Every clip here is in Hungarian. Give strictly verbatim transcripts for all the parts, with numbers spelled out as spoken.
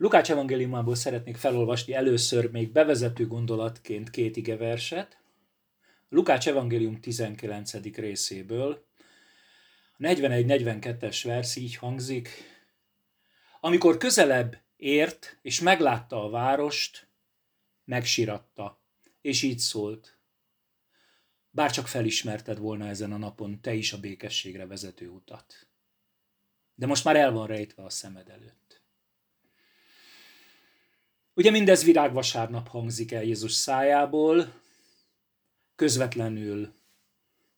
Lukács evangéliumából szeretnék felolvasni először még bevezető gondolatként két igeverset. Lukács evangélium tizenkilencedik részéből, a negyvenegy negyvenkettes vers így hangzik. Amikor közelebb ért és meglátta a várost, megsiratta, és így szólt. Bárcsak felismerted volna ezen a napon te is a békességre vezető utat. De most már el van rejtve a szemed előtt. Ugye mindez virágvasárnap hangzik el Jézus szájából, közvetlenül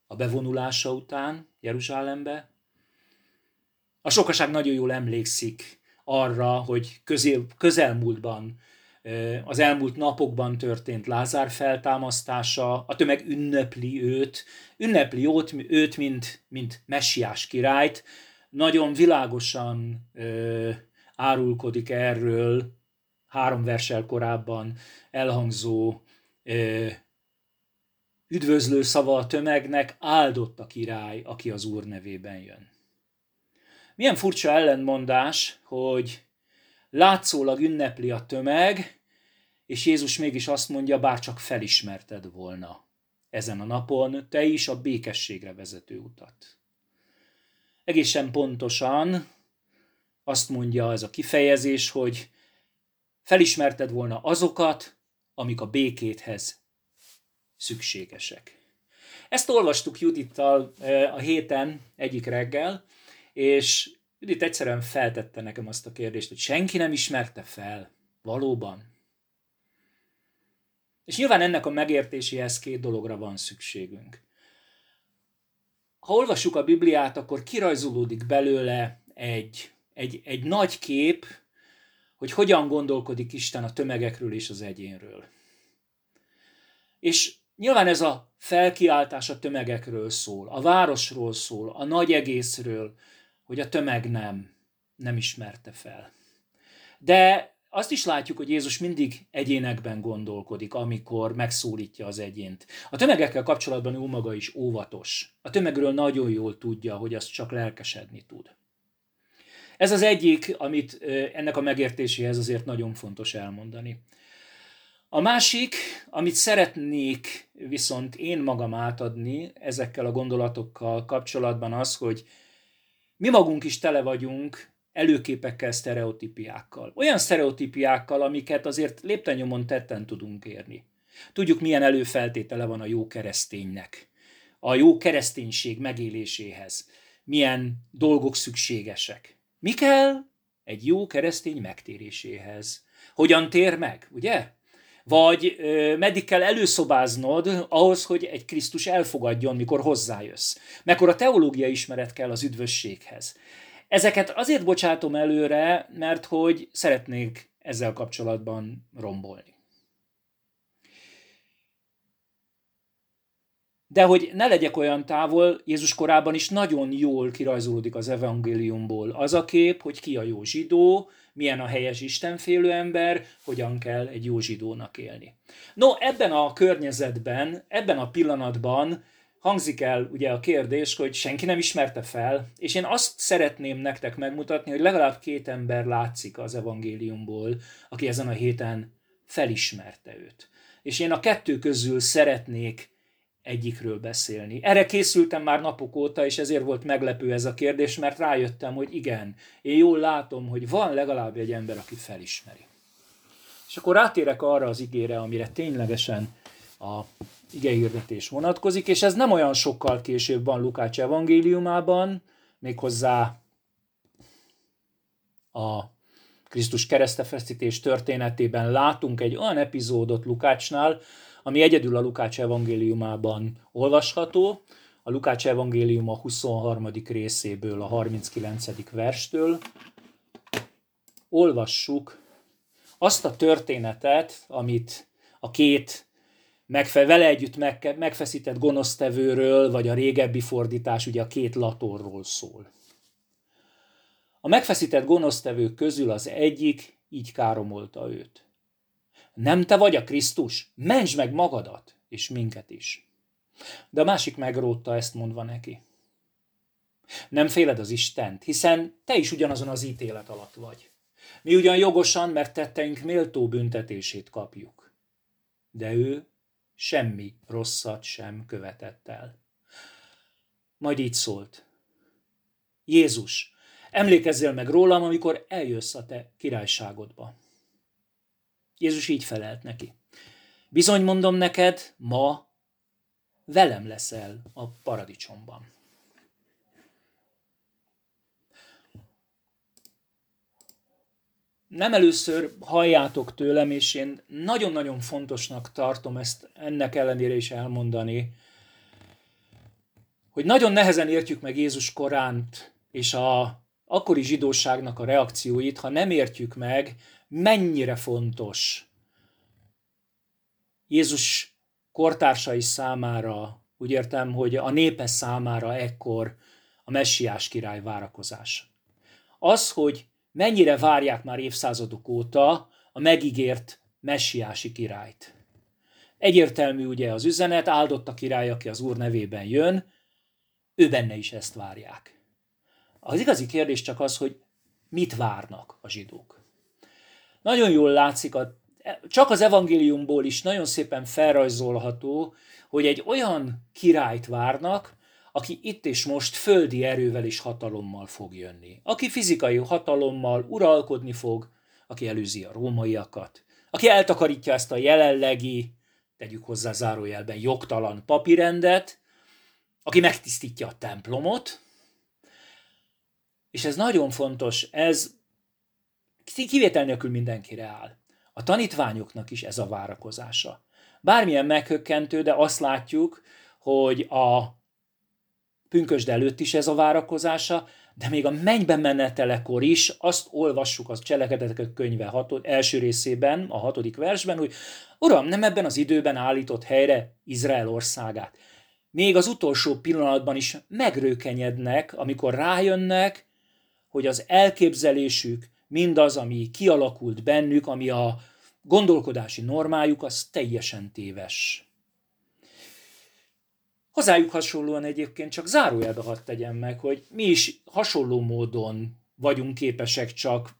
a bevonulása után Jeruzsálembe. A sokaság nagyon jól emlékszik arra, hogy közél, közelmúltban, az elmúlt napokban történt Lázár feltámasztása, a tömeg ünnepli őt, ünnepli őt, őt mint, mint messiás királyt, nagyon világosan ö, árulkodik erről három verssel korábban elhangzó ö, üdvözlő szava a tömegnek, áldott a király, aki az Úr nevében jön. Milyen furcsa ellentmondás, hogy látszólag ünnepli a tömeg, és Jézus mégis azt mondja, bárcsak felismerted volna ezen a napon, te is a békességre vezető utat. Egészen pontosan azt mondja ez a kifejezés, hogy felismerted volna azokat, amik a békéthez szükségesek. Ezt olvastuk Judittal a héten egyik reggel, és Judit egyszerűen feltette nekem azt a kérdést, hogy senki nem ismerte fel, valóban. És nyilván ennek a megértéséhez két dologra van szükségünk. Ha olvassuk a Bibliát, akkor kirajzolódik belőle egy, egy, egy nagy kép, hogy hogyan gondolkodik Isten a tömegekről és az egyénről. És nyilván ez a felkiáltás a tömegekről szól, a városról szól, a nagy egészről, hogy a tömeg nem, nem ismerte fel. De azt is látjuk, hogy Jézus mindig egyénekben gondolkodik, amikor megszólítja az egyént. A tömegekkel kapcsolatban ő maga is óvatos. A tömegről nagyon jól tudja, hogy az csak lelkesedni tud. Ez az egyik, amit ennek a megértéséhez azért nagyon fontos elmondani. A másik, amit szeretnék viszont én magam átadni ezekkel a gondolatokkal kapcsolatban az, hogy mi magunk is tele vagyunk előképekkel, sztereotípiákkal. Olyan sztereotípiákkal, amiket azért lépten-nyomon tetten tudunk érni. Tudjuk, milyen előfeltétele van a jó kereszténynek, a jó kereszténység megéléséhez, milyen dolgok szükségesek. Mi kell egy jó keresztény megtéréséhez? Hogyan tér meg, ugye? Vagy ö, meddig kell előszobáznod ahhoz, hogy egy Krisztus elfogadjon, mikor hozzájössz? Mekkora teológia ismeret kell az üdvösséghez? Ezeket azért bocsátom előre, mert hogy szeretnék ezzel kapcsolatban rombolni. De hogy ne legyek olyan távol, Jézus korában is nagyon jól kirajzolódik az evangéliumból az a kép, hogy ki a jó zsidó, milyen a helyes istenfélő ember, hogyan kell egy jó zsidónak élni. No, ebben a környezetben, ebben a pillanatban hangzik el ugye a kérdés, hogy senki nem ismerte fel, és én azt szeretném nektek megmutatni, hogy legalább két ember látszik az evangéliumból, aki ezen a héten felismerte őt. És én a kettő közül szeretnék egyikről beszélni. Erre készültem már napok óta, és ezért volt meglepő ez a kérdés, mert rájöttem, hogy igen, én jól látom, hogy van legalább egy ember, aki felismeri. És akkor rátérek arra az igére, amire ténylegesen a igehirdetés vonatkozik, és ez nem olyan sokkal később van Lukács evangéliumában, méghozzá a Krisztus keresztfeszítés történetében látunk egy olyan epizódot Lukácsnál, ami egyedül a Lukács evangéliumában olvasható, a Lukács evangélium a huszonharmadik részéből, a harminckilencedik verstől. Olvassuk azt a történetet, amit a két Megfe, vele együtt meg, megfeszített gonosztevőről, vagy a régebbi fordítás ugye a két latorról szól. A megfeszített gonosztevők közül az egyik így káromolta őt. Nem te vagy a Krisztus? Mentsd meg magadat, és minket is. De a másik megrótta ezt mondva neki. Nem féled az Istent, hiszen te is ugyanazon az ítélet alatt vagy. Mi ugyan jogosan, mert tetteink méltó büntetését kapjuk. De ő semmi rosszat sem követett el. Majd így szólt. Jézus, emlékezzél meg rólam, amikor eljössz a te királyságodba. Jézus így felelt neki. Bizony mondom neked, ma velem leszel a paradicsomban. Nem először halljátok tőlem, és én nagyon-nagyon fontosnak tartom ezt ennek ellenére is elmondani, hogy nagyon nehezen értjük meg Jézus koránt és a akkori zsidóságnak a reakcióit, ha nem értjük meg, mennyire fontos Jézus kortársai számára, úgy értem, hogy a népe számára ekkor a messiás király várakozása. Az, hogy mennyire várják már évszázadok óta a megígért messiási királyt. Egyértelmű ugye az üzenet, áldott a király, aki az Úr nevében jön, ő benne is ezt várják. Az igazi kérdés csak az, hogy mit várnak a zsidók. Nagyon jól látszik, a, csak az evangéliumból is nagyon szépen felrajzolható, hogy egy olyan királyt várnak, aki itt és most földi erővel és hatalommal fog jönni. Aki fizikai hatalommal uralkodni fog, aki előzi a rómaiakat, aki eltakarítja ezt a jelenlegi, tegyük hozzá zárójelben, jogtalan papirendet, aki megtisztítja a templomot, és ez nagyon fontos, ez kivétel nélkül mindenkire áll. A tanítványoknak is ez a várakozása. Bármilyen meghökkentő, de azt látjuk, hogy a pünkösd előtt is ez a várakozása, de még a mennybe menetelekor is azt olvassuk a Cselekedetek könyve hatod, első részében, a hatodik versben, hogy Uram, nem ebben az időben állított helyre Izrael országát. Még az utolsó pillanatban is megrőkenyednek, amikor rájönnek, hogy az elképzelésük, mindaz, ami kialakult bennük, ami a gondolkodási normájuk, az teljesen téves. Hozzájuk hasonlóan egyébként csak zárójelbe hadd tegyem meg, hogy mi is hasonló módon vagyunk képesek csak,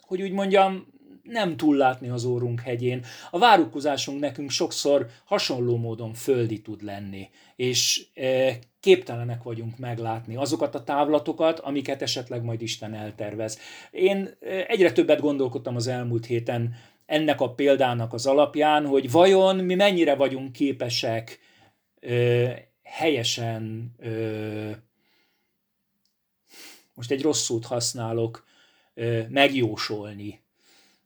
hogy úgy mondjam, nem túllátni az órunk hegyén. A várakozásunk nekünk sokszor hasonló módon földi tud lenni, és e, képtelenek vagyunk meglátni azokat a távlatokat, amiket esetleg majd Isten eltervez. Én egyre többet gondolkodtam az elmúlt héten ennek a példának az alapján, hogy vajon mi mennyire vagyunk képesek e, helyesen, e, most egy rossz szót használok, e, megjósolni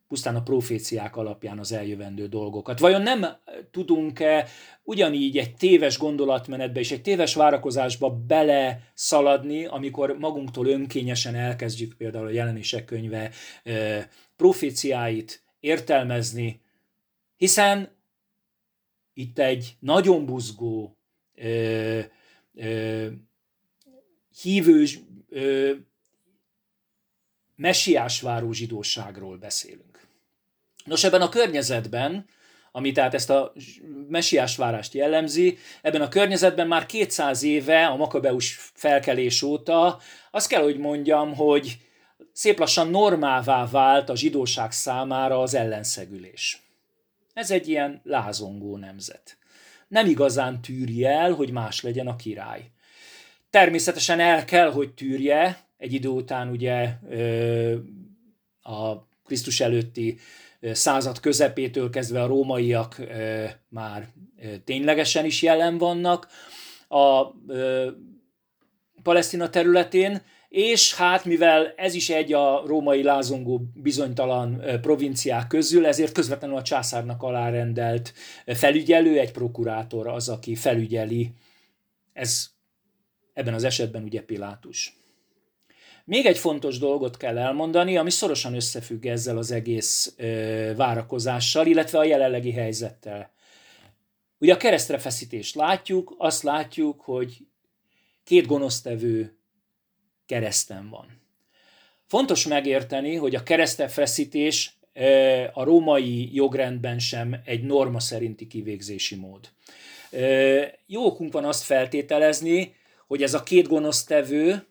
pusztán a proféciák alapján az eljövendő dolgokat. Vajon nem tudunk-e ugyanígy egy téves gondolatmenetbe és egy téves várakozásba bele szaladni, amikor magunktól önkényesen elkezdjük például a Jelenések könyve proféciáit értelmezni, hiszen itt egy nagyon buzgó, hívős, messiásváró zsidóságról beszélünk. Nos, ebben a környezetben, ami tehát ezt a messiásvárást jellemzi, ebben a környezetben már kétszáz éve, a makabeus felkelés óta, azt kell, hogy mondjam, hogy szép lassan normává vált a zsidóság számára az ellenszegülés. Ez egy ilyen lázongó nemzet. Nem igazán tűri el, hogy más legyen a király. Természetesen el kell, hogy tűrje, egy idő után ugye a Krisztus előtti század közepétől kezdve a rómaiak már ténylegesen is jelen vannak a Palesztina területén, és hát mivel ez is egy a római lázongó bizonytalan provinciák közül, ezért közvetlenül a császárnak alárendelt felügyelő, egy prokurátor az, aki felügyeli, ez ebben az esetben ugye Pilátus. Még egy fontos dolgot kell elmondani, ami szorosan összefügg ezzel az egész ö, várakozással, illetve a jelenlegi helyzettel. Ugye a keresztre feszítést látjuk, azt látjuk, hogy két gonosztevő kereszten van. Fontos megérteni, hogy a keresztre feszítés ö, a római jogrendben sem egy norma szerinti kivégzési mód. Ö, jó okunk van azt feltételezni, hogy ez a két gonosztevő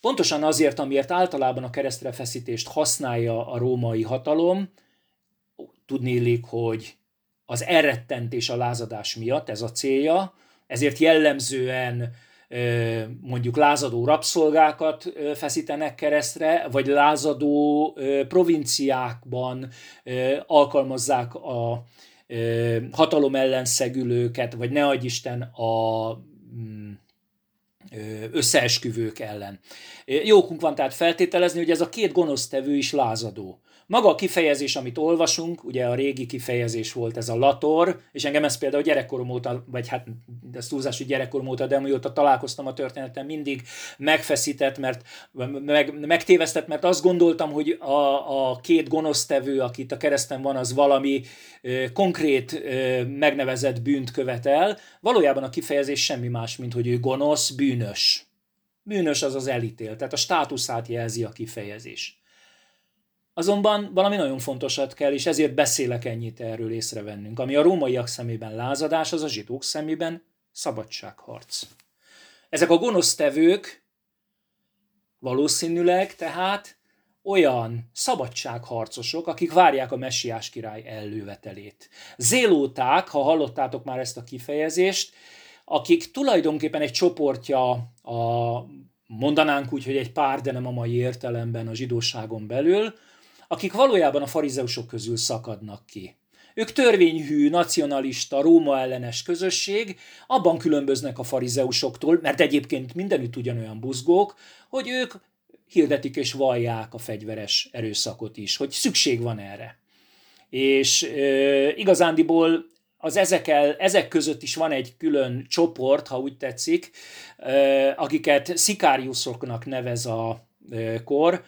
Pontosan azért, amiért általában a keresztrefeszítést használja a római hatalom, tudniillik, hogy az elrettentés a lázadás miatt, ez a célja, ezért jellemzően mondjuk lázadó rabszolgákat feszítenek keresztre, vagy lázadó provinciákban alkalmazzák a hatalom ellen szegülőket, vagy ne adj Isten a összeesküvők ellen. Jókunk van tehát feltételezni, hogy ez a két gonosztevő is lázadó. Maga a kifejezés, amit olvasunk, ugye a régi kifejezés volt ez a lator, és engem ez például gyerekkorom óta, vagy hát ez túlzás, hogy gyerekkorom óta, de amióta találkoztam a történeten, mindig megfeszített, mert meg, megtévesztett, mert azt gondoltam, hogy a, a két gonosztevő, aki itt a kereszten van, az valami ö, konkrét ö, megnevezett bűnt követel. Valójában a kifejezés semmi más, mint hogy ő gonosz, bűnös. Bűnös az az elítélt, tehát a státuszát jelzi a kifejezés. Azonban valami nagyon fontosat kell, és ezért beszélek ennyit erről észrevennünk. Ami a rómaiak szemében lázadás, az a zsidók szemében szabadságharc. Ezek a gonosztevők valószínűleg tehát olyan szabadságharcosok, akik várják a messiás király elővetelét. Zélóták, ha hallottátok már ezt a kifejezést, akik tulajdonképpen egy csoportja a, mondanánk úgy, hogy egy pár, de nem a mai értelemben a zsidóságon belül, akik valójában a farizeusok közül szakadnak ki. Ők törvényhű, nacionalista, Róma ellenes közösség, abban különböznek a farizeusoktól, mert egyébként mindenütt ugyanolyan buzgók, hogy ők hirdetik és vallják a fegyveres erőszakot is, hogy szükség van erre. És e, igazándiból az ezekkel, ezek között is van egy külön csoport, ha úgy tetszik, akiket szikáriuszoknak nevez a kor,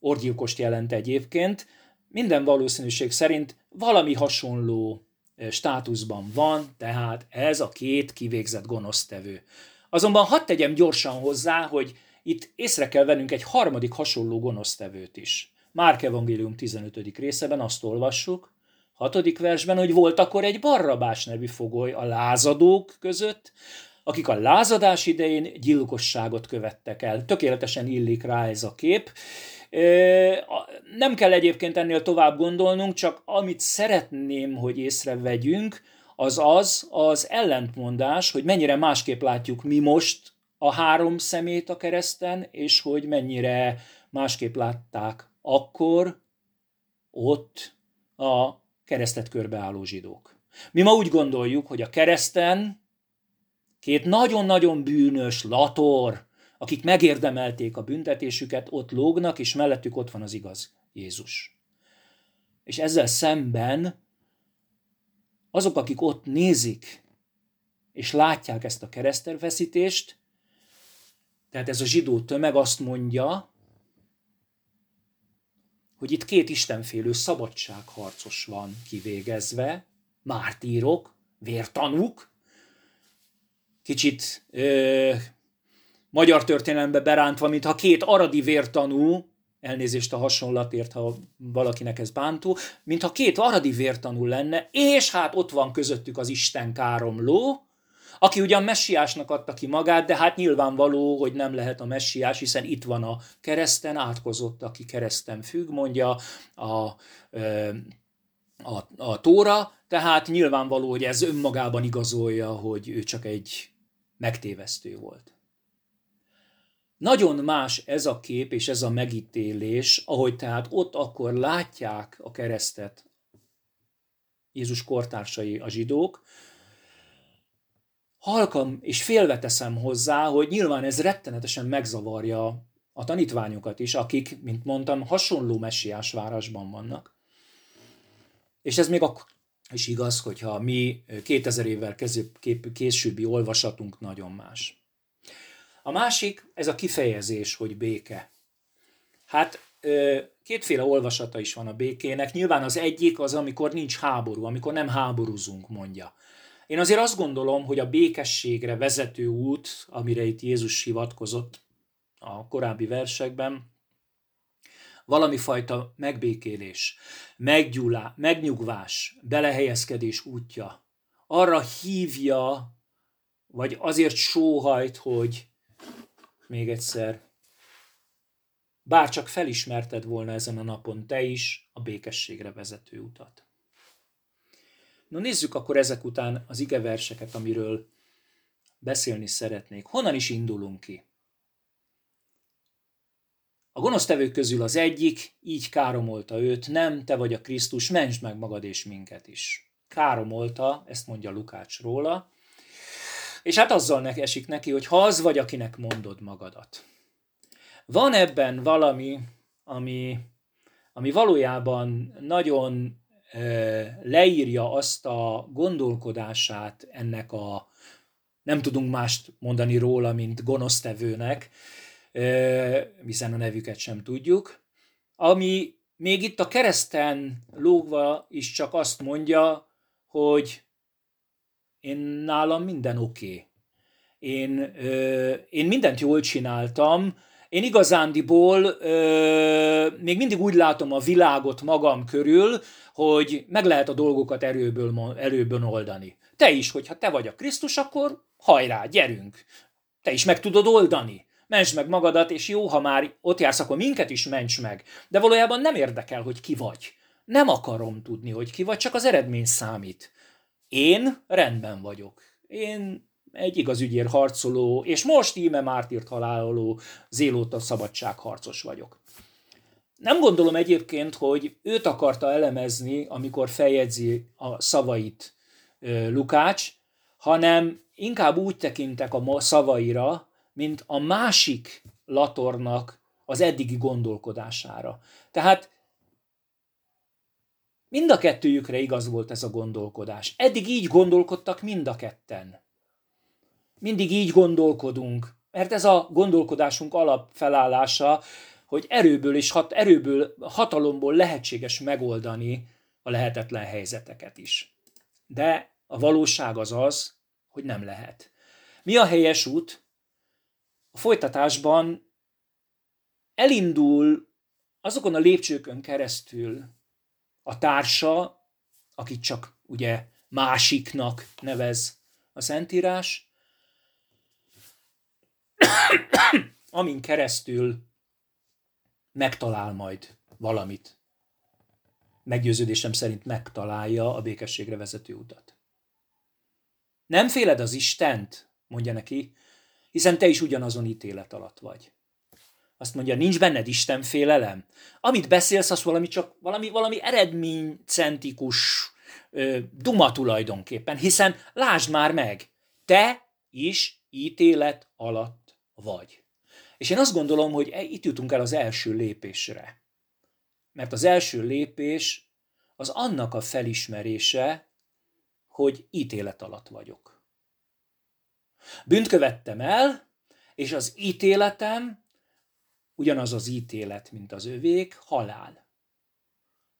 orgyilkost jelent egyébként, minden valószínűség szerint valami hasonló státuszban van, tehát ez a két kivégzett gonosztevő. Azonban hadd tegyem gyorsan hozzá, hogy itt észre kell vennünk egy harmadik hasonló gonosztevőt is. Márk evangélium tizenötödik részében azt olvassuk, hatodik versben, hogy volt akkor egy Barrabás nevű fogoly a lázadók között, akik a lázadás idején gyilkosságot követtek el. Tökéletesen illik rá ez a kép. Nem kell egyébként ennél tovább gondolnunk, csak amit szeretném, hogy észrevegyünk, az az az ellentmondás, hogy mennyire másképp látjuk mi most a három szemét a kereszten, és hogy mennyire másképp látták akkor ott a keresztet körbeálló zsidók. Mi ma úgy gondoljuk, hogy a kereszten két nagyon-nagyon bűnös lator, akik megérdemelték a büntetésüket, ott lógnak, és mellettük ott van az igaz Jézus. És ezzel szemben azok, akik ott nézik, és látják ezt a keresztrefeszítést, tehát ez a zsidó tömeg azt mondja, hogy itt két istenfélő szabadságharcos van kivégezve, mártírok, vértanúk. Kicsit ö, magyar történelembe berántva, mintha két aradi vértanú, elnézést a hasonlatért, ha valakinek ez bántó, mintha két aradi vértanú lenne, és hát ott van közöttük az Isten káromló, aki ugyan messiásnak adta ki magát, de hát nyilvánvaló, hogy nem lehet a messiás, hiszen itt van a kereszten átkozott, aki kereszten függ, mondja a, a, a, a Tóra, tehát nyilvánvaló, hogy ez önmagában igazolja, hogy ő csak egy megtévesztő volt. Nagyon más ez a kép és ez a megítélés, ahogy tehát ott akkor látják a keresztet Jézus kortársai, a zsidók. Halkam és félve teszem hozzá, hogy nyilván ez rettenetesen megzavarja a tanítványokat is, akik, mint mondtam, hasonló messiás várásban vannak. És ez még akkor is igaz, hogyha mi kétezer évvel későbbi olvasatunk nagyon más. A másik, ez a kifejezés, hogy béke. Hát kétféle olvasata is van a békének. Nyilván az egyik az, amikor nincs háború, amikor nem háborúzunk, mondja. Én azért azt gondolom, hogy a békességre vezető út, amire itt Jézus hivatkozott a korábbi versekben, valami fajta megbékélés, meggyulá, megnyugvás, belehelyezkedés útja. Arra hívja, vagy azért sóhajt, hogy még egyszer Bárcsak felismerted volna ezen a napon te is a békességre vezető utat. No, nézzük akkor ezek után az igeverseket, amiről beszélni szeretnék. Honnan is indulunk ki? A gonosztevők közül az egyik így káromolta őt, nem, te vagy a Krisztus, mentsd meg magad és minket is. Káromolta, ezt mondja Lukács róla, és hát azzal esik neki, hogy ha az vagy, akinek mondod magadat. Van ebben valami, ami, ami valójában nagyon ö, leírja azt a gondolkodását ennek a, nem tudunk mást mondani róla, mint gonosztevőnek, ö, hiszen a nevüket sem tudjuk, ami még itt a kereszten lógva is csak azt mondja, hogy én nálam minden oké. Okay. Én, ö, én mindent jól csináltam, én igazándiból ö, még mindig úgy látom a világot magam körül, hogy meg lehet a dolgokat erőből, erőből oldani. Te is, hogyha te vagy a Krisztus, akkor hajrá, gyerünk! Te is meg tudod oldani. Mentsd meg magadat, és jó, ha már ott jársz, akkor minket is ments meg. De valójában nem érdekel, hogy ki vagy. Nem akarom tudni, hogy ki vagy, csak az eredmény számít. Én rendben vagyok. Én egy igaz ügyért harcoló, és most íme mártírt haláloló, zélóta szabadságharcos vagyok. Nem gondolom egyébként, hogy őt akarta elemezni, amikor feljegyzi a szavait Lukács, hanem inkább úgy tekintek a szavaira, mint a másik latornak az eddigi gondolkodására. Tehát mind a kettőjükre igaz volt ez a gondolkodás. Eddig így gondolkodtak mind a ketten. Mindig így gondolkodunk, mert ez a gondolkodásunk alapfelállása, hogy erőből és hat, erőből, hatalomból lehetséges megoldani a lehetetlen helyzeteket is. De a valóság az az, hogy nem lehet. Mi a helyes út? A folytatásban elindul azokon a lépcsőkön keresztül a társa, akit csak ugye másiknak nevez a Szentírás, amin keresztül megtalál majd valamit. Meggyőződésem szerint megtalálja a békességre vezető utat. Nem féled az Istent, mondja neki, hiszen te is ugyanazon ítélet alatt vagy. Azt mondja, nincs benned Isten félelem. Amit beszélsz, az valami csak valami, valami eredménycentrikus ö, duma tulajdonképpen, hiszen lásd már meg, te is ítélet alatt vagy. És én azt gondolom, hogy itt jutunk el az első lépésre. Mert az első lépés az annak a felismerése, hogy ítélet alatt vagyok. Bűnt követtem el, és az ítéletem ugyanaz az ítélet, mint az övék, halál.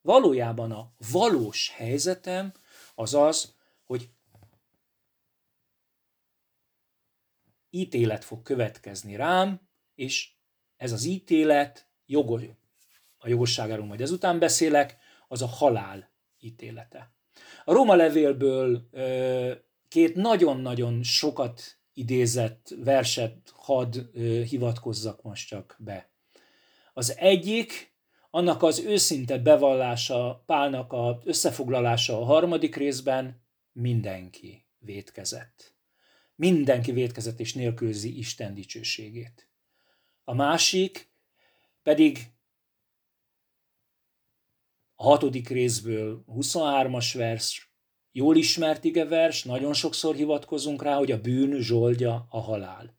Valójában a valós helyzetem az az, hogy ítélet fog következni rám, és ez az ítélet, jogos, a jogosságáról majd ezután beszélek, az a halál ítélete. A Róma levélből két nagyon-nagyon sokat idézett verset hadd hivatkozzak most csak be. Az egyik, annak az őszinte bevallása, Pálnak az összefoglalása a harmadik részben, mindenki vétkezett. Mindenki vétkezett és nélkülzi Isten dicsőségét. A másik pedig a hatodik részből huszonhármas vers, jól ismert igevers, nagyon sokszor hivatkozunk rá, hogy a bűn zsoldja a halál.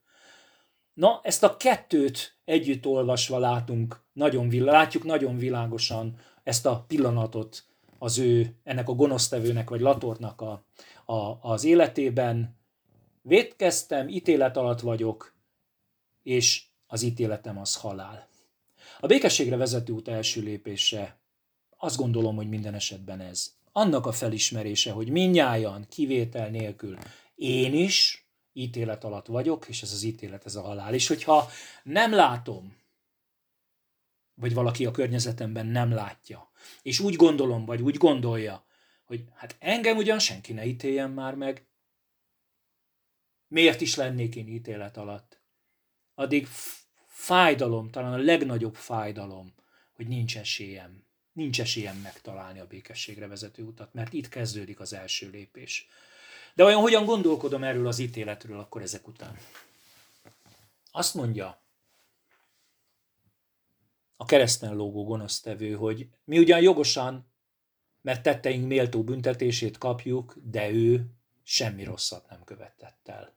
Na, ezt a kettőt együtt olvasva látunk, nagyon vil- látjuk nagyon világosan ezt a pillanatot az ő, ennek a gonosztevőnek vagy latornak a, a, az életében. Vétkeztem, ítélet alatt vagyok, és az ítéletem az halál. A békességre vezető út első lépése, azt gondolom, hogy minden esetben ez. Annak a felismerése, hogy mindnyájan, kivétel nélkül én is ítélet alatt vagyok, és ez az ítélet, ez a halál. És hogyha nem látom, vagy valaki a környezetemben nem látja, és úgy gondolom, vagy úgy gondolja, hogy hát engem ugyan senki ne ítéljen már meg, miért is lennék én ítélet alatt? Addig fájdalom, talán a legnagyobb fájdalom, hogy nincs esélyem. Nincs esélyem megtalálni a békességre vezető utat, mert itt kezdődik az első lépés. De vajon hogyan gondolkodom erről az ítéletről akkor ezek után? Azt mondja a kereszten lógó gonosztevő, hogy mi ugyan jogosan, mert tetteink méltó büntetését kapjuk, de ő semmi rosszat nem követett el.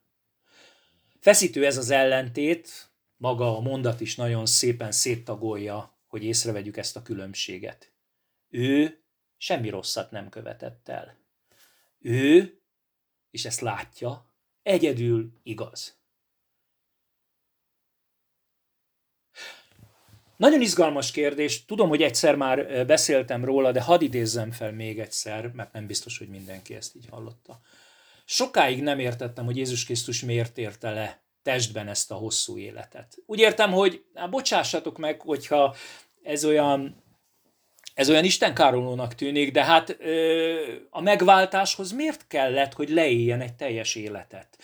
Feszítő ez az ellentét, maga a mondat is nagyon szépen széttagolja, hogy észrevegyük ezt a különbséget. Ő semmi rosszat nem követett el. Ő, és ezt látja, egyedül igaz. Nagyon izgalmas kérdés, tudom, hogy egyszer már beszéltem róla, de hadd idézzem fel még egyszer, mert nem biztos, hogy mindenki ezt így hallotta. Sokáig nem értettem, hogy Jézus Krisztus miért érte le testben ezt a hosszú életet. Úgy értem, hogy hát bocsássatok meg, hogyha ez olyan, ez olyan istenkárolónak tűnik, de hát ö, a megváltáshoz miért kellett, hogy leéljen egy teljes életet?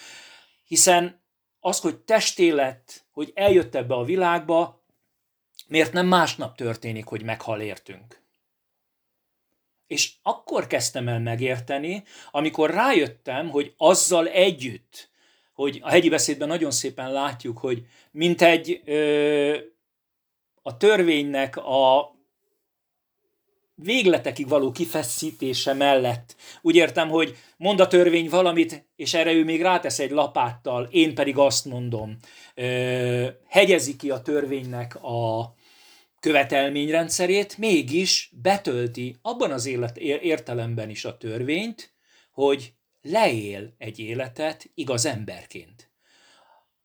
Hiszen az, hogy testé lett, hogy eljött ebbe a világba, miért nem másnap történik, hogy meghal értünk? És akkor kezdtem el megérteni, amikor rájöttem, hogy azzal együtt, hogy a hegyi beszédben nagyon szépen látjuk, hogy mintegy ö, a törvénynek a végletekig való kifeszítése mellett. Úgy értem, hogy mond a törvény valamit, és erre ő még rátesz egy lapáttal, én pedig azt mondom. Ö, hegyezi ki a törvénynek a követelményrendszerét, mégis betölti abban az élet értelemben is a törvényt, hogy leél egy életet igaz emberként.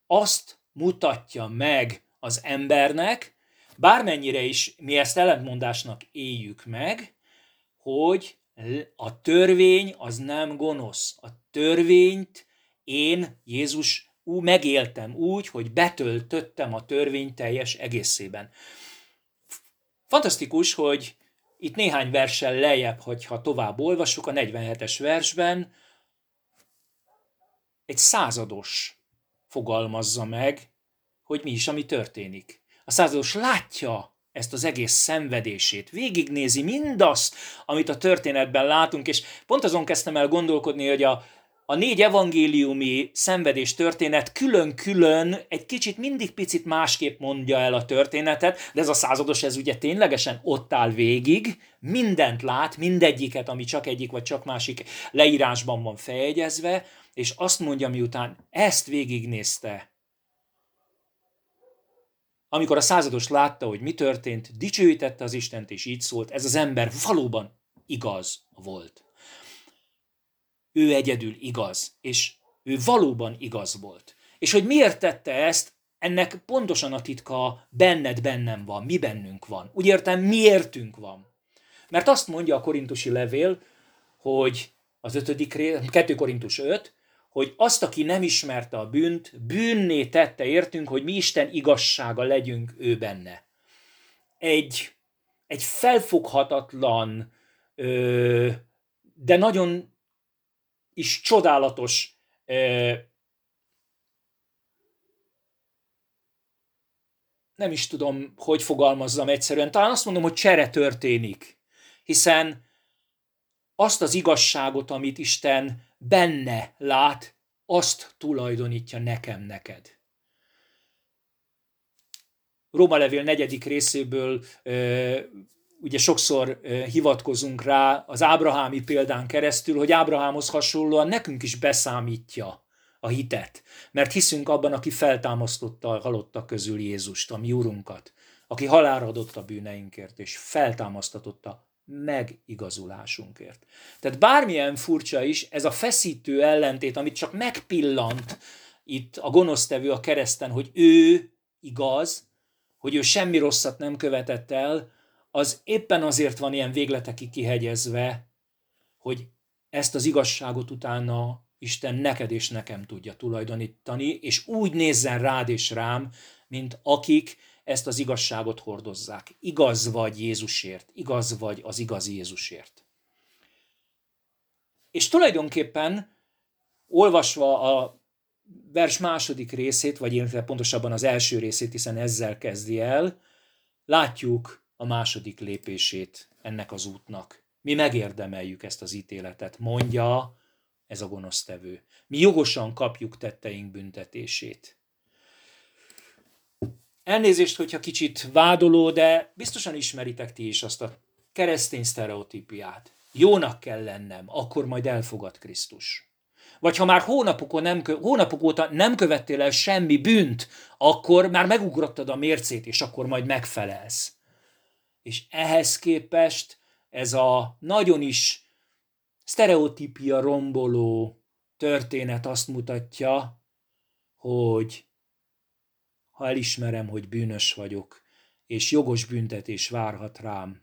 Azt mutatja meg az embernek, bármennyire is mi ezt ellentmondásnak éljük meg, hogy a törvény az nem gonosz. A törvényt én, Jézus, ú, megéltem úgy, hogy betöltöttem a törvény teljes egészében. Fantasztikus, hogy itt néhány verssel lejjebb, hogyha tovább olvassuk, a negyvenhetes versben egy százados fogalmazza meg, hogy mi is, ami történik. A százados látja ezt az egész szenvedését, végignézi mindazt, amit a történetben látunk, és pont azon kezdtem el gondolkodni, hogy a, a négy evangéliumi szenvedés történet külön-külön egy kicsit mindig picit másképp mondja el a történetet, de ez a százados, ez ugye ténylegesen ott áll végig, mindent lát, mindegyiket, ami csak egyik vagy csak másik leírásban van feljegyezve, és azt mondja, miután ezt végignézte, amikor a százados látta, hogy mi történt, dicsőítette az Istent, és így szólt, ez az ember valóban igaz volt. Ő egyedül igaz, és ő valóban igaz volt. És hogy miért tette ezt, ennek pontosan a titka benned bennem van, mi bennünk van. Úgy értem, miértünk van. Mert azt mondja a korintusi levél, hogy az ötödik rész, második Korintus ötödik, hogy azt, aki nem ismerte a bűnt, bűnné tette értünk, hogy mi Isten igazsága legyünk ő benne. Egy, egy felfoghatatlan, ö, de nagyon is csodálatos ö, nem is tudom, hogy fogalmazzam egyszerűen. Talán azt mondom, hogy csere történik. Hiszen azt az igazságot, amit Isten benne lát, azt tulajdonítja nekem, neked. Róma levél negyedik részéből ugye sokszor hivatkozunk rá az ábrahámi példán keresztül, hogy Ábrahámhoz hasonlóan nekünk is beszámítja a hitet, mert hiszünk abban, aki feltámasztotta a halottak közül Jézust, a mi Urunkat, aki halálra adott a bűneinkért, és feltámasztatotta megigazulásunkért. Tehát bármilyen furcsa is, ez a feszítő ellentét, amit csak megpillant itt a gonosztevő a kereszten, hogy ő igaz, hogy ő semmi rosszat nem követett el, az éppen azért van ilyen végletekig kihegyezve, hogy ezt az igazságot utána Isten neked és nekem tudja tulajdonítani, és úgy nézzen rád és rám, mint akik ezt az igazságot hordozzák. Igaz vagy Jézusért, igaz vagy az igazi Jézusért. És tulajdonképpen olvasva a vers második részét, vagy illetve pontosabban az első részét, hiszen ezzel kezdi el, látjuk a második lépését ennek az útnak. Mi megérdemeljük ezt az ítéletet, mondja ez a gonosztevő. Mi jogosan kapjuk tetteink büntetését. Elnézést, hogyha kicsit vádoló, de biztosan ismeritek ti is azt a keresztény sztereotípiát. Jónak kell lennem, akkor majd elfogad Krisztus. Vagy ha már hónapok, nem, hónapok óta nem követtél el semmi bűnt, akkor már megugrottad a mércét, és akkor majd megfelelsz. És ehhez képest ez a nagyon is sztereotípia romboló történet azt mutatja, hogy ha elismerem, hogy bűnös vagyok, és jogos büntetés várhat rám,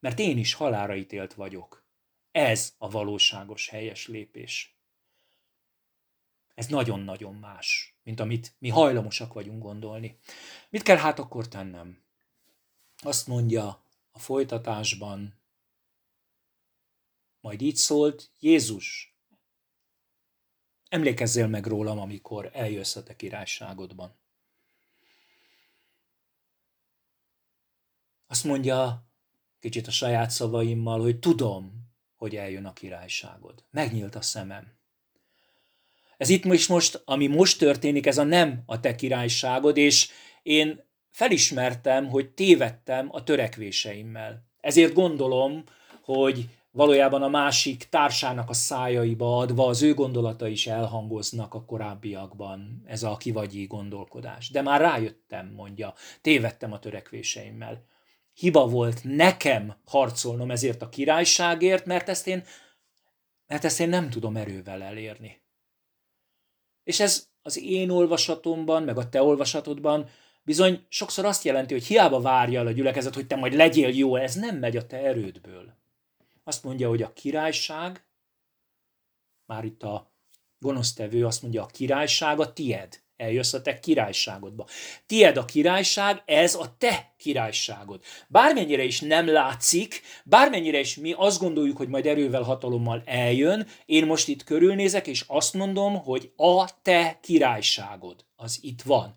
mert én is halálra ítélt vagyok. Ez a valóságos helyes lépés. Ez nagyon-nagyon más, mint amit mi hajlamosak vagyunk gondolni. Mit kell hát akkor tennem? Azt mondja a folytatásban, majd így szólt Jézus, emlékezzél meg rólam, amikor eljössz a te királyságodban. Azt mondja kicsit a saját szavaimmal, hogy tudom, hogy eljön a királyságod. Megnyílt a szemem. Ez itt is most, ami most történik, ez a nem a te királyságod, és én felismertem, hogy tévedtem a törekvéseimmel. Ezért gondolom, hogy valójában a másik társának a szájaiba adva az ő gondolata is elhangoznak a korábbiakban, ez a kivagyi gondolkodás. De már rájöttem, mondja, tévedtem a törekvéseimmel. Hiba volt nekem harcolnom ezért a királyságért, mert ezt én, mert ezt én nem tudom erővel elérni. És ez az én olvasatomban, meg a te olvasatodban bizony sokszor azt jelenti, hogy hiába várja el a gyülekezet, hogy te majd legyél jó, ez nem megy a te erődből. Azt mondja, hogy a királyság, már itt a gonosztevő azt mondja, a királyság a tied, eljössz a te királyságodba. Tied a királyság, ez a te királyságod. Bármennyire is nem látszik, bármennyire is mi azt gondoljuk, hogy majd erővel, hatalommal eljön, én most itt körülnézek, és azt mondom, hogy a te királyságod, az itt van.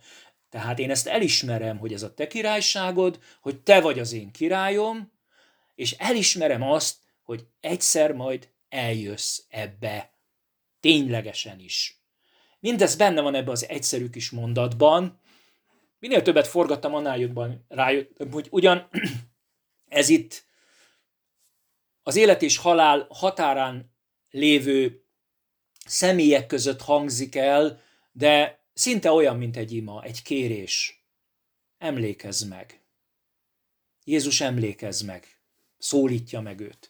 Tehát én ezt elismerem, hogy ez a te királyságod, hogy te vagy az én királyom, és elismerem azt, hogy egyszer majd eljössz ebbe, ténylegesen is. Mindez benne van ebbe az egyszerű kis mondatban. Minél többet forgattam, annál jobban rájöttem, hogy ugyan ez itt az élet és halál határán lévő személyek között hangzik el, de szinte olyan, mint egy ima, egy kérés. Emlékezz meg. Jézus, emlékezz meg. Szólítja meg őt.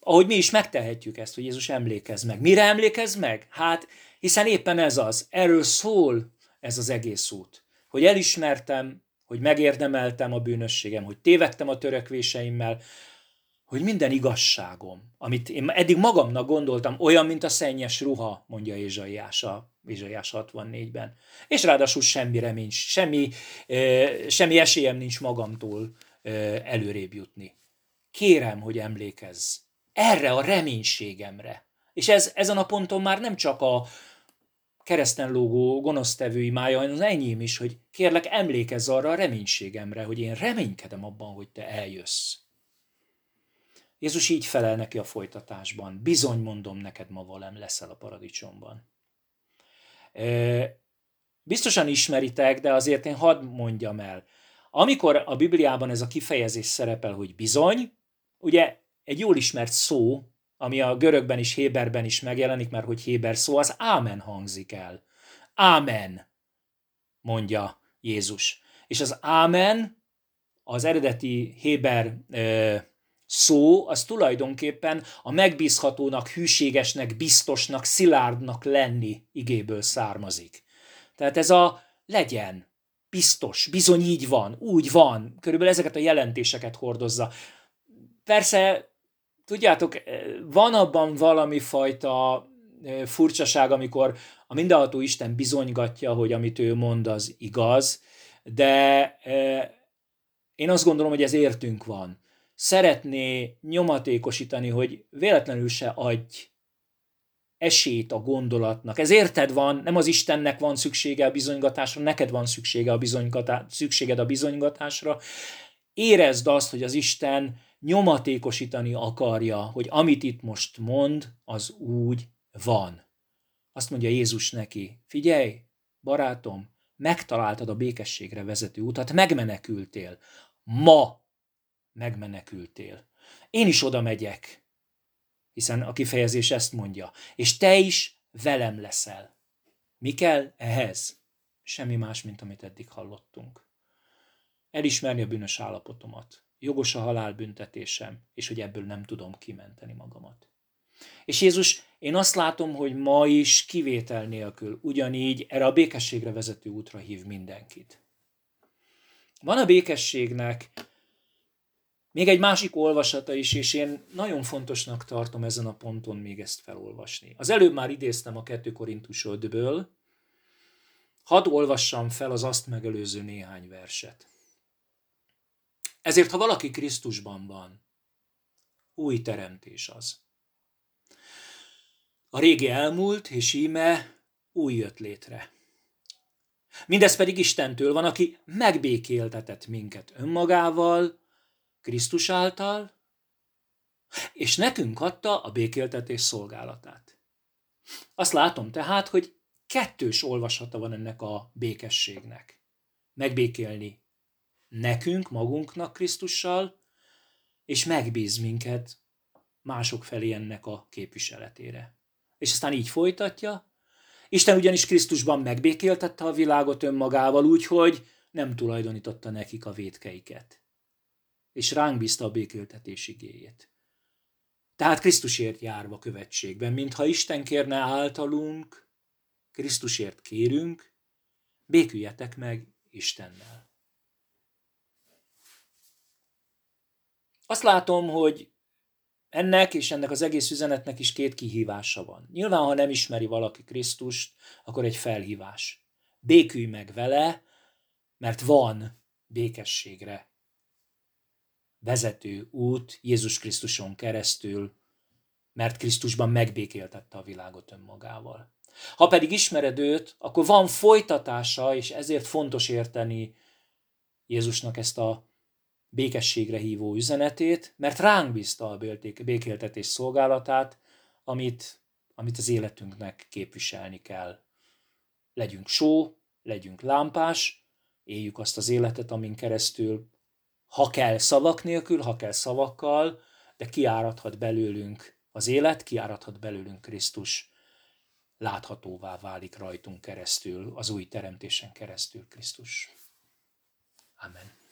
Ahogy mi is megtehetjük ezt, hogy Jézus, emlékezz meg. Mire emlékezz meg? Hát, hiszen éppen ez az. Erről szól ez az egész út. Hogy elismertem, hogy megérdemeltem a bűnösségem, hogy tévedtem a törekvéseimmel, hogy minden igazságom, amit én eddig magamnak gondoltam, olyan, mint a szennyes ruha, mondja Ézsaiás a Ézsaiás hatvannégyben. És ráadásul semmi remény, semmi, semmi esélyem nincs magamtól előrébb jutni. Kérem, hogy emlékezz erre a reménységemre. És ez, ezen a ponton már nem csak a kereszten lógó gonosztevő imája, hanem az enyém is, hogy kérlek, emlékezz arra a reménységemre, hogy én reménykedem abban, hogy te eljössz. Jézus így felel neki a folytatásban. Bizony mondom neked, ma velem leszel a paradicsomban. Biztosan ismeritek, de azért én hadd mondjam el. Amikor a Bibliában ez a kifejezés szerepel, hogy bizony, ugye egy jól ismert szó, ami a görögben is, héberben is megjelenik, mert hogy héber szó, az ámen hangzik el. Ámen, mondja Jézus. És az ámen, az eredeti héber ö, szó, az tulajdonképpen a megbízhatónak, hűségesnek, biztosnak, szilárdnak lenni igéből származik. Tehát ez a legyen, biztos, bizony így van, úgy van, körülbelül ezeket a jelentéseket hordozza. Persze, tudjátok, van abban valami fajta furcsaság, amikor a mindenható Isten bizonygatja, hogy amit ő mond, az igaz, de én azt gondolom, hogy ez értünk van. Szeretné nyomatékosítani, hogy véletlenül se adj esélyt a gondolatnak. Ez érted van, nem az Istennek van szüksége a bizonygatásra, neked van szüksége a bizonygatá- szükséged a bizonygatásra. Érezd azt, hogy az Isten nyomatékosítani akarja, hogy amit itt most mond, az úgy van. Azt mondja Jézus neki, figyelj, barátom, megtaláltad a békességre vezető utat, megmenekültél. Ma megmenekültél. Én is oda megyek, hiszen a kifejezés ezt mondja, és te is velem leszel. Mi kell ehhez? Semmi más, mint amit eddig hallottunk. Elismerni a bűnös állapotomat, jogos a halálbüntetésem, és hogy ebből nem tudom kimenteni magamat. És Jézus, én azt látom, hogy ma is kivétel nélkül ugyanígy erre a békességre vezető útra hív mindenkit. Van a békességnek még egy másik olvasata is, és én nagyon fontosnak tartom ezen a ponton még ezt felolvasni. Az előbb már idéztem a kettő Korintus ötből, hadd olvassam fel az azt megelőző néhány verset. Ezért, ha valaki Krisztusban van, új teremtés az. A régi elmúlt, és íme új jött létre. Mindez pedig Istentől van, aki megbékéltetett minket önmagával, Krisztus által, és nekünk adta a békéltetés szolgálatát. Azt látom tehát, hogy kettős olvasata van ennek a békességnek. Megbékélni nekünk, magunknak Krisztussal, és megbíz minket mások felé ennek a képviseletére. És aztán így folytatja. Isten ugyanis Krisztusban megbékéltette a világot önmagával, úgyhogy nem tulajdonította nekik a vétkeiket. És ránk bízta a békéltetés igéjét. Tehát Krisztusért járva követségben, mintha Isten kérne általunk, Krisztusért kérünk, béküljetek meg Istennel. Azt látom, hogy ennek és ennek az egész üzenetnek is két kihívása van. Nyilván, ha nem ismeri valaki Krisztust, akkor egy felhívás. Békülj meg vele, mert van békességre vezető út Jézus Krisztuson keresztül, mert Krisztusban megbékéltette a világot önmagával. Ha pedig ismered őt, akkor van folytatása, és ezért fontos érteni Jézusnak ezt a békességre hívó üzenetét, mert ránk bízta a békéltetés szolgálatát, amit, amit az életünknek képviselni kell. Legyünk só, legyünk lámpás, éljük azt az életet, amin keresztül, ha kell szavak nélkül, ha kell szavakkal, de kiáradhat belőlünk az élet, kiáradhat belőlünk Krisztus. Láthatóvá válik rajtunk keresztül, az új teremtésen keresztül Krisztus. Amen.